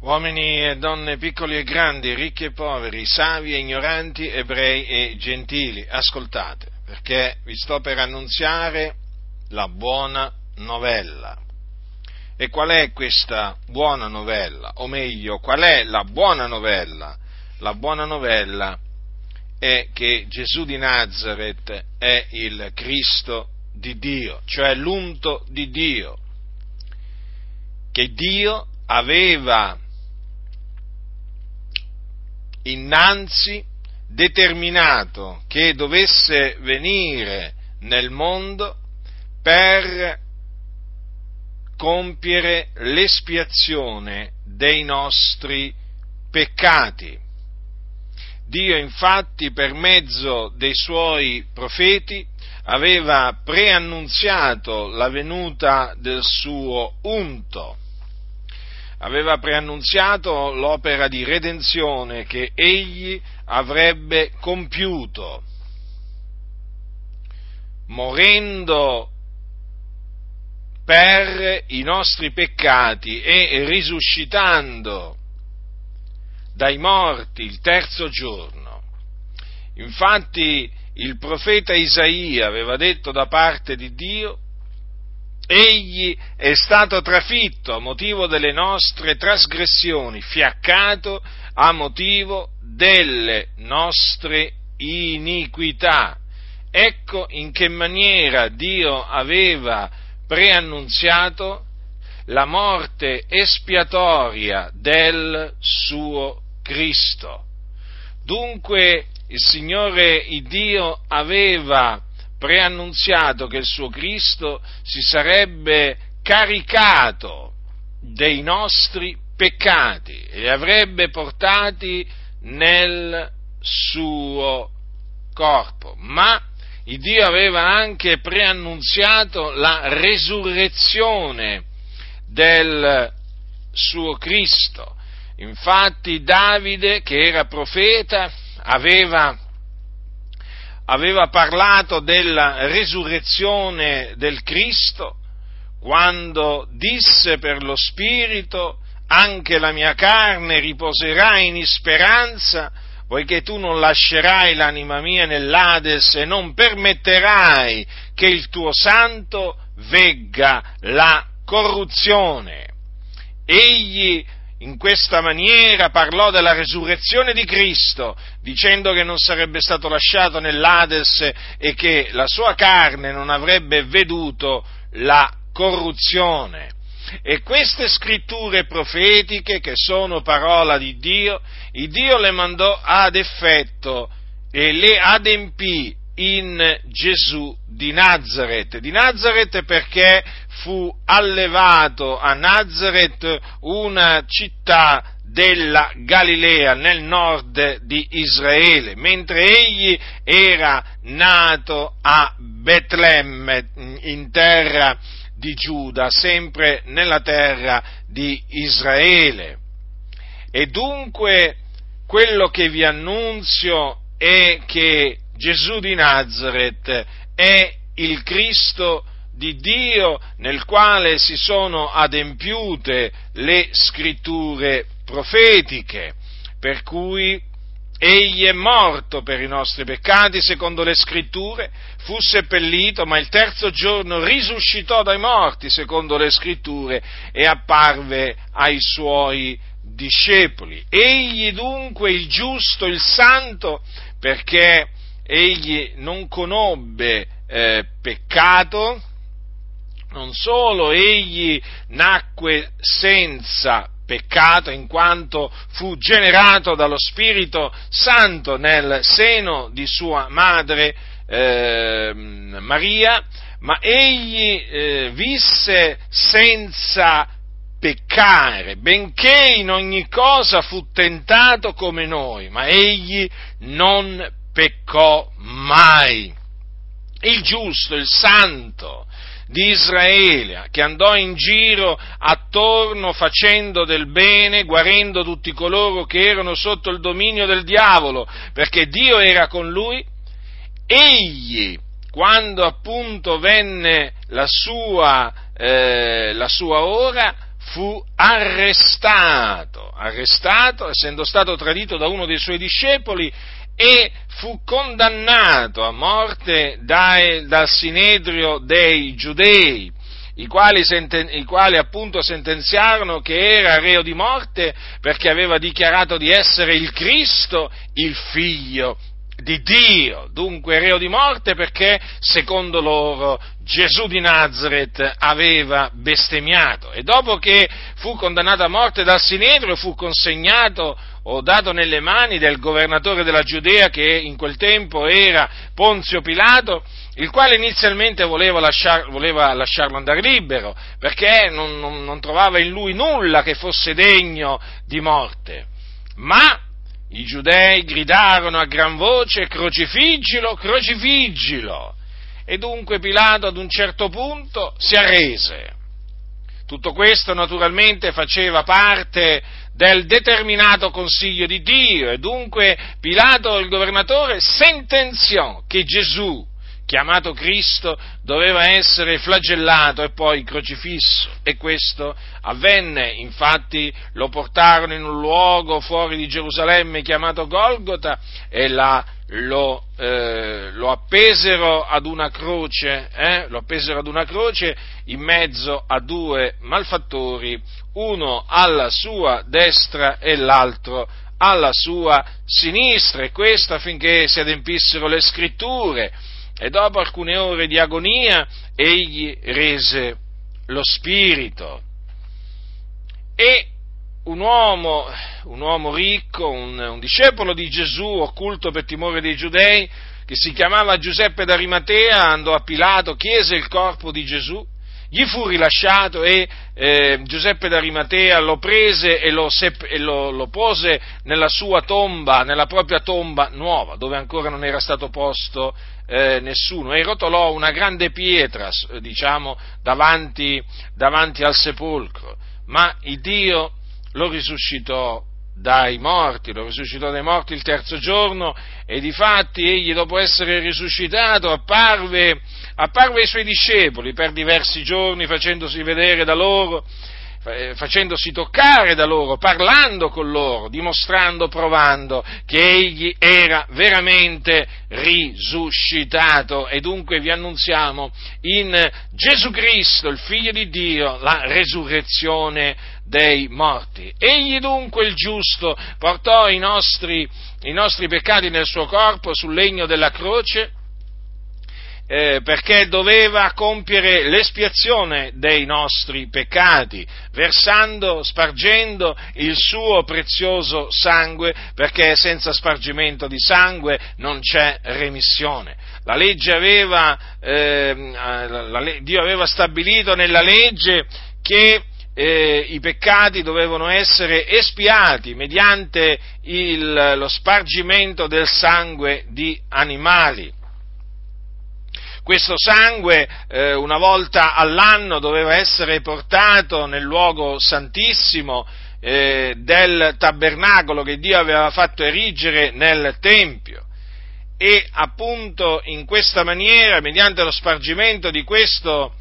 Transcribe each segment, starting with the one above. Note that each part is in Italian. uomini e donne, piccoli e grandi, ricchi e poveri, savi e ignoranti, ebrei e gentili, ascoltate, perché vi sto per annunziare la buona novella. E qual è questa buona novella? O meglio, qual è la buona novella? La buona novella è che Gesù di Nazareth è il Cristo di Dio, cioè l'unto di Dio, che Dio aveva innanzi determinato che dovesse venire nel mondo per compiere l'espiazione dei nostri peccati. Dio infatti per mezzo dei suoi profeti aveva preannunziato la venuta del suo unto, aveva preannunziato l'opera di redenzione che egli avrebbe compiuto, morendo per i nostri peccati e risuscitando dai morti il terzo giorno. Infatti il profeta Isaia aveva detto da parte di Dio: egli è stato trafitto a motivo delle nostre trasgressioni, fiaccato a motivo delle nostre iniquità. Ecco in che maniera Dio aveva preannunziato la morte espiatoria del suo Cristo. Dunque il Signore Iddio aveva preannunziato che il suo Cristo si sarebbe caricato dei nostri peccati e li avrebbe portati nel suo corpo, ma Iddio aveva anche preannunziato la resurrezione del suo Cristo. Infatti Davide, che era profeta, aveva parlato della resurrezione del Cristo quando disse per lo Spirito: anche la mia carne riposerà in speranza, poiché tu non lascerai l'anima mia nell'Ades e non permetterai che il tuo santo vegga la corruzione. Egli in questa maniera parlò della resurrezione di Cristo, dicendo che non sarebbe stato lasciato nell'Ades e che la sua carne non avrebbe veduto la corruzione. E queste scritture profetiche, che sono parola di Dio, il Dio le mandò ad effetto e le adempì in Gesù di Nazareth. Di Nazareth perché fu allevato a Nazareth, una città della Galilea nel nord di Israele, mentre egli era nato a Betlem in terra di Giuda, sempre nella terra di Israele. E dunque quello che vi annunzio è che Gesù di Nazareth è il Cristo di Dio, nel quale si sono adempiute le scritture profetiche, per cui egli è morto per i nostri peccati, secondo le scritture, fu seppellito, ma il terzo giorno risuscitò dai morti, secondo le scritture, e apparve ai suoi discepoli. Egli dunque, il giusto, il santo, perché egli non conobbe peccato, non solo egli nacque senza peccato, in quanto fu generato dallo Spirito Santo nel seno di sua madre Maria, ma egli visse senza peccare, benché in ogni cosa fu tentato come noi, ma egli non peccò mai. Il giusto, il santo di Israele, che andò in giro attorno facendo del bene, guarendo tutti coloro che erano sotto il dominio del diavolo, perché Dio era con lui. Egli, quando appunto venne la sua ora, fu arrestato, essendo stato tradito da uno dei suoi discepoli, e fu condannato a morte dal Sinedrio dei Giudei, i quali appunto sentenziarono che era reo di morte perché aveva dichiarato di essere il Cristo, il Figlio di Dio, dunque reo di morte perché, secondo loro, Gesù di Nazareth aveva bestemmiato. E dopo che fu condannato a morte dal Sinedrio, fu consegnato o dato nelle mani del governatore della Giudea, che in quel tempo era Ponzio Pilato, il quale inizialmente voleva lasciarlo andare libero, perché non trovava in lui nulla che fosse degno di morte. Ma i giudei gridarono a gran voce: crocifiggilo, crocifiggilo! E dunque Pilato ad un certo punto si arrese. Tutto questo naturalmente faceva parte del determinato consiglio di Dio, e dunque Pilato, il governatore, sentenziò che Gesù, chiamato Cristo, doveva essere flagellato e poi crocifisso, e questo avvenne. Infatti lo portarono in un luogo fuori di Gerusalemme chiamato Golgota, e là lo appesero ad una croce, in mezzo a due malfattori, uno alla sua destra e l'altro alla sua sinistra, e questo affinché si adempissero le scritture. E dopo alcune ore di agonia egli rese lo spirito. E un uomo ricco, un discepolo di Gesù, occulto per timore dei giudei, che si chiamava Giuseppe d'Arimatea, andò a Pilato, chiese il corpo di Gesù, gli fu rilasciato, e Giuseppe d'Arimatea lo prese e lo pose nella sua tomba, nella propria tomba nuova, dove ancora non era stato posto nessuno, e rotolò una grande pietra, davanti al sepolcro. Ma il Dio lo risuscitò dai morti il terzo giorno, e difatti egli, dopo essere risuscitato, apparve ai suoi discepoli per diversi giorni, facendosi toccare da loro, parlando con loro, dimostrando, provando che egli era veramente risuscitato. E dunque vi annunziamo in Gesù Cristo, il Figlio di Dio, la resurrezione dei morti. Egli dunque, il giusto, portò i nostri peccati nel suo corpo sul legno della croce, perché doveva compiere l'espiazione dei nostri peccati, spargendo il suo prezioso sangue, perché senza spargimento di sangue non c'è remissione. La legge Dio aveva stabilito nella legge che i peccati dovevano essere espiati mediante lo spargimento del sangue di animali. Questo sangue una volta all'anno doveva essere portato nel luogo santissimo del tabernacolo che Dio aveva fatto erigere nel Tempio, e appunto in questa maniera, mediante lo spargimento di questo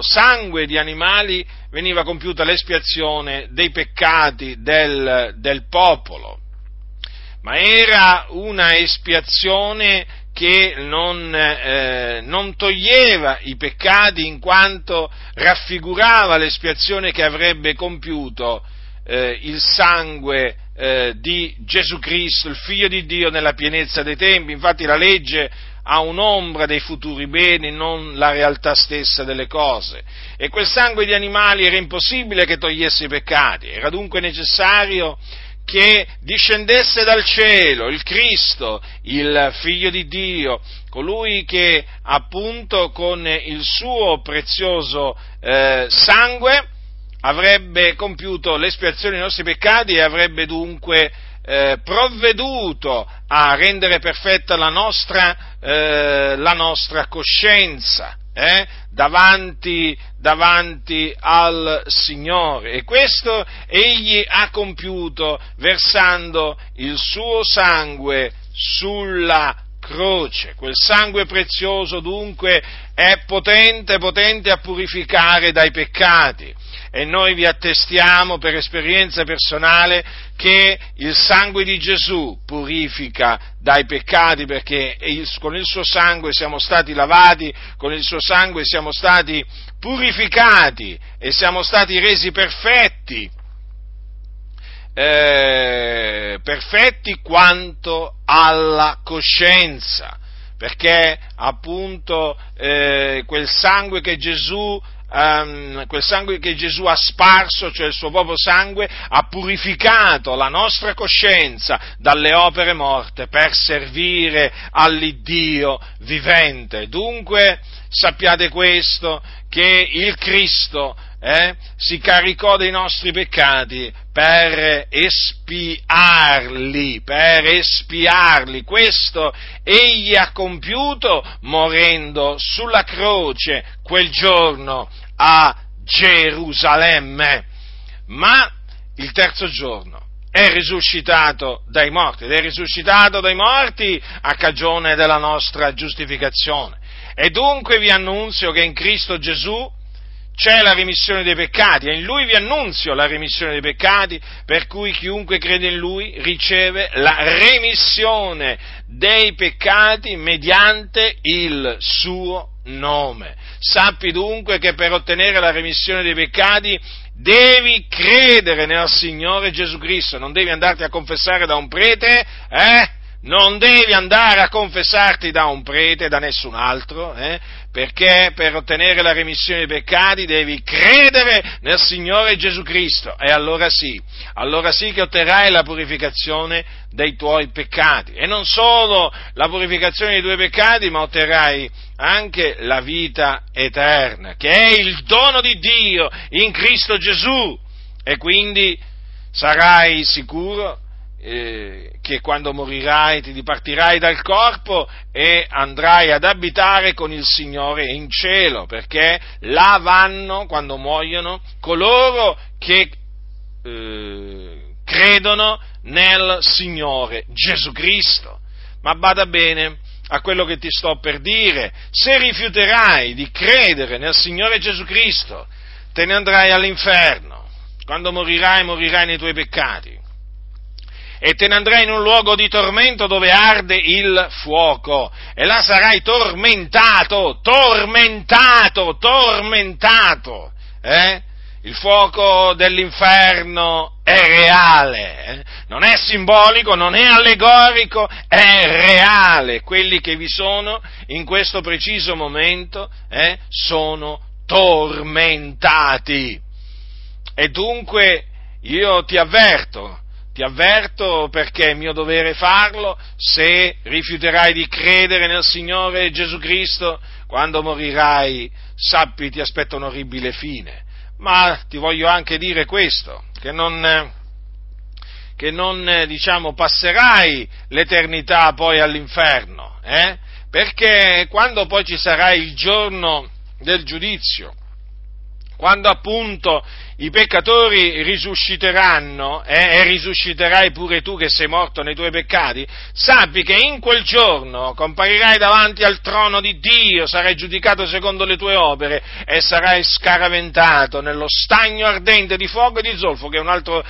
sangue di animali, veniva compiuta l'espiazione dei peccati del popolo. Ma era una espiazione che non toglieva i peccati, in quanto raffigurava l'espiazione che avrebbe compiuto il sangue di Gesù Cristo, il Figlio di Dio, nella pienezza dei tempi. Infatti la legge ha un'ombra dei futuri beni, non la realtà stessa delle cose, e quel sangue di animali era impossibile che togliesse i peccati. Era dunque necessario che discendesse dal cielo il Cristo, il Figlio di Dio, colui che appunto con il suo prezioso sangue avrebbe compiuto l'espiazione dei nostri peccati, e avrebbe dunque provveduto a rendere perfetta la nostra coscienza davanti al Signore, e questo egli ha compiuto versando il suo sangue sulla croce. Quel sangue prezioso dunque è potente a purificare dai peccati, e noi vi attestiamo per esperienza personale che il sangue di Gesù purifica dai peccati, perché con il suo sangue siamo stati lavati, con il suo sangue siamo stati purificati e siamo stati resi perfetti quanto alla coscienza, perché appunto quel sangue che Gesù ha sparso, cioè il suo proprio sangue, ha purificato la nostra coscienza dalle opere morte per servire all'Iddio vivente. Dunque sappiate questo, che il Cristo si caricò dei nostri peccati per espiarli, questo egli ha compiuto morendo sulla croce quel giorno a Gerusalemme, ma il terzo giorno è risuscitato dai morti, ed è risuscitato dai morti a cagione della nostra giustificazione. E dunque vi annunzio che in Cristo Gesù c'è la remissione dei peccati, e in Lui vi annunzio la remissione dei peccati, per cui chiunque crede in Lui riceve la remissione dei peccati mediante il suo nome. Sappi dunque che per ottenere la remissione dei peccati devi credere nel Signore Gesù Cristo, non devi andarti a confessare da un prete, non devi andare a confessarti da un prete, da nessun altro, perché per ottenere la remissione dei peccati devi credere nel Signore Gesù Cristo, e allora sì che otterrai la purificazione dei tuoi peccati, e non solo la purificazione dei tuoi peccati, ma otterrai anche la vita eterna, che è il dono di Dio in Cristo Gesù, e quindi sarai sicuro che quando morirai ti dipartirai dal corpo e andrai ad abitare con il Signore in cielo, perché là vanno, quando muoiono, coloro che credono nel Signore Gesù Cristo. Ma bada bene a quello che ti sto per dire: se rifiuterai di credere nel Signore Gesù Cristo, te ne andrai all'inferno. Quando morirai nei tuoi peccati, e te ne andrai in un luogo di tormento dove arde il fuoco, e là sarai tormentato, Il fuoco dell'inferno è reale, non è simbolico, non è allegorico, è reale. Quelli che vi sono in questo preciso momento sono tormentati, e dunque io ti avverto, perché è mio dovere farlo: se rifiuterai di credere nel Signore Gesù Cristo, quando morirai, sappi, ti aspetta un orribile fine. Ma ti voglio anche dire questo, che non diciamo, passerai l'eternità poi all'inferno, perché quando poi ci sarà il giorno del giudizio, quando appunto i peccatori risusciteranno, e risusciterai pure tu che sei morto nei tuoi peccati, sappi che in quel giorno comparirai davanti al trono di Dio, sarai giudicato secondo le tue opere e sarai scaraventato nello stagno ardente di fuoco e di zolfo, che è un altro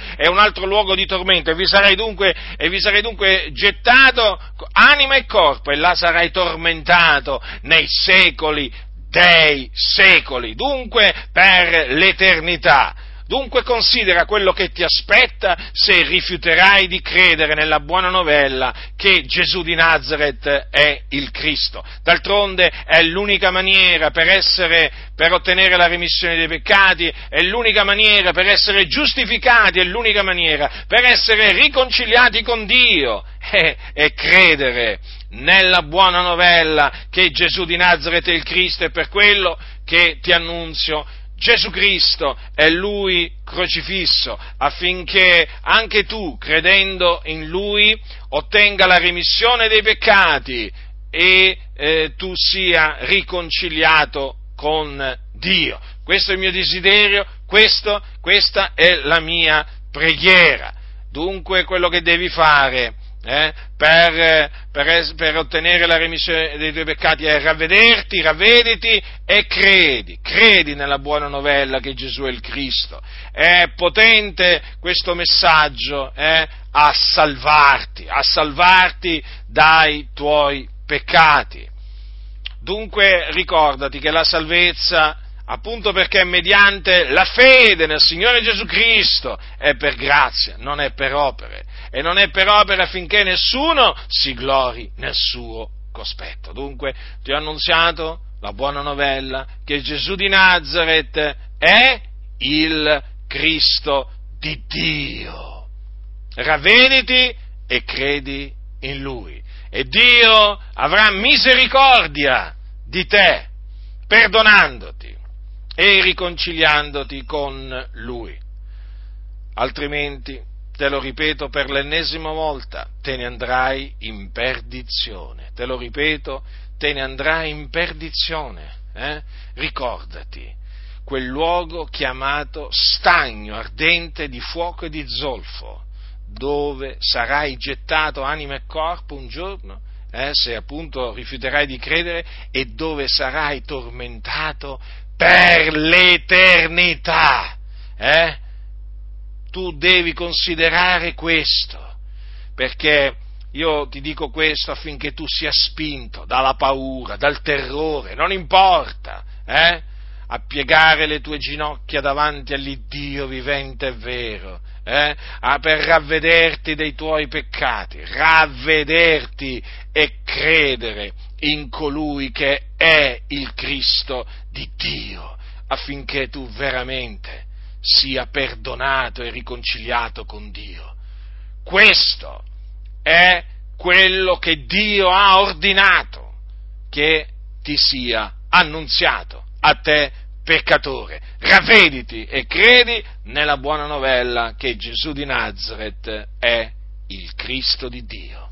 luogo di tormento, e vi sarai dunque gettato anima e corpo, e là sarai tormentato nei secoli dei secoli, dunque per l'eternità. Dunque considera quello che ti aspetta se rifiuterai di credere nella buona novella che Gesù di Nazareth è il Cristo. D'altronde è l'unica maniera per ottenere la remissione dei peccati, è l'unica maniera per essere giustificati, è l'unica maniera per essere riconciliati con Dio, e credere nella buona novella che Gesù di Nazareth è il Cristo. È per quello che ti annunzio Gesù Cristo è Lui crocifisso, affinché anche tu, credendo in Lui, ottenga la remissione dei peccati e tu sia riconciliato con Dio. Questo è il mio desiderio, questa è la mia preghiera. Dunque quello che devi fare Per ottenere la remissione dei tuoi peccati è ravvederti, ravvediti e credi nella buona novella che Gesù è il Cristo. È potente questo messaggio a salvarti dai tuoi peccati. Dunque ricordati che la salvezza, appunto perché è mediante la fede nel Signore Gesù Cristo, è per grazia, non è per opere, e non è per opere affinché nessuno si glori nel suo cospetto. Dunque ti ho annunziato la buona novella che Gesù di Nazareth è il Cristo di Dio. Ravvediti e credi in Lui, e Dio avrà misericordia di te, perdonandoti e riconciliandoti con Lui. Altrimenti, te lo ripeto per l'ennesima volta, te ne andrai in perdizione. Te lo ripeto, te ne andrai in perdizione. Ricordati, quel luogo chiamato stagno ardente di fuoco e di zolfo, dove sarai gettato anima e corpo un giorno, se appunto rifiuterai di credere, e dove sarai tormentato per l'eternità. Tu devi considerare questo, perché io ti dico questo affinché tu sia spinto dalla paura, dal terrore, non importa, a piegare le tue ginocchia davanti all'Iddio vivente e vero, per ravvederti dei tuoi peccati, ravvederti e credere in colui che è il Cristo di Dio, affinché tu veramente sia perdonato e riconciliato con Dio. Questo è quello che Dio ha ordinato che ti sia annunziato a te, peccatore. Ravvediti e credi nella buona novella che Gesù di Nazareth è il Cristo di Dio.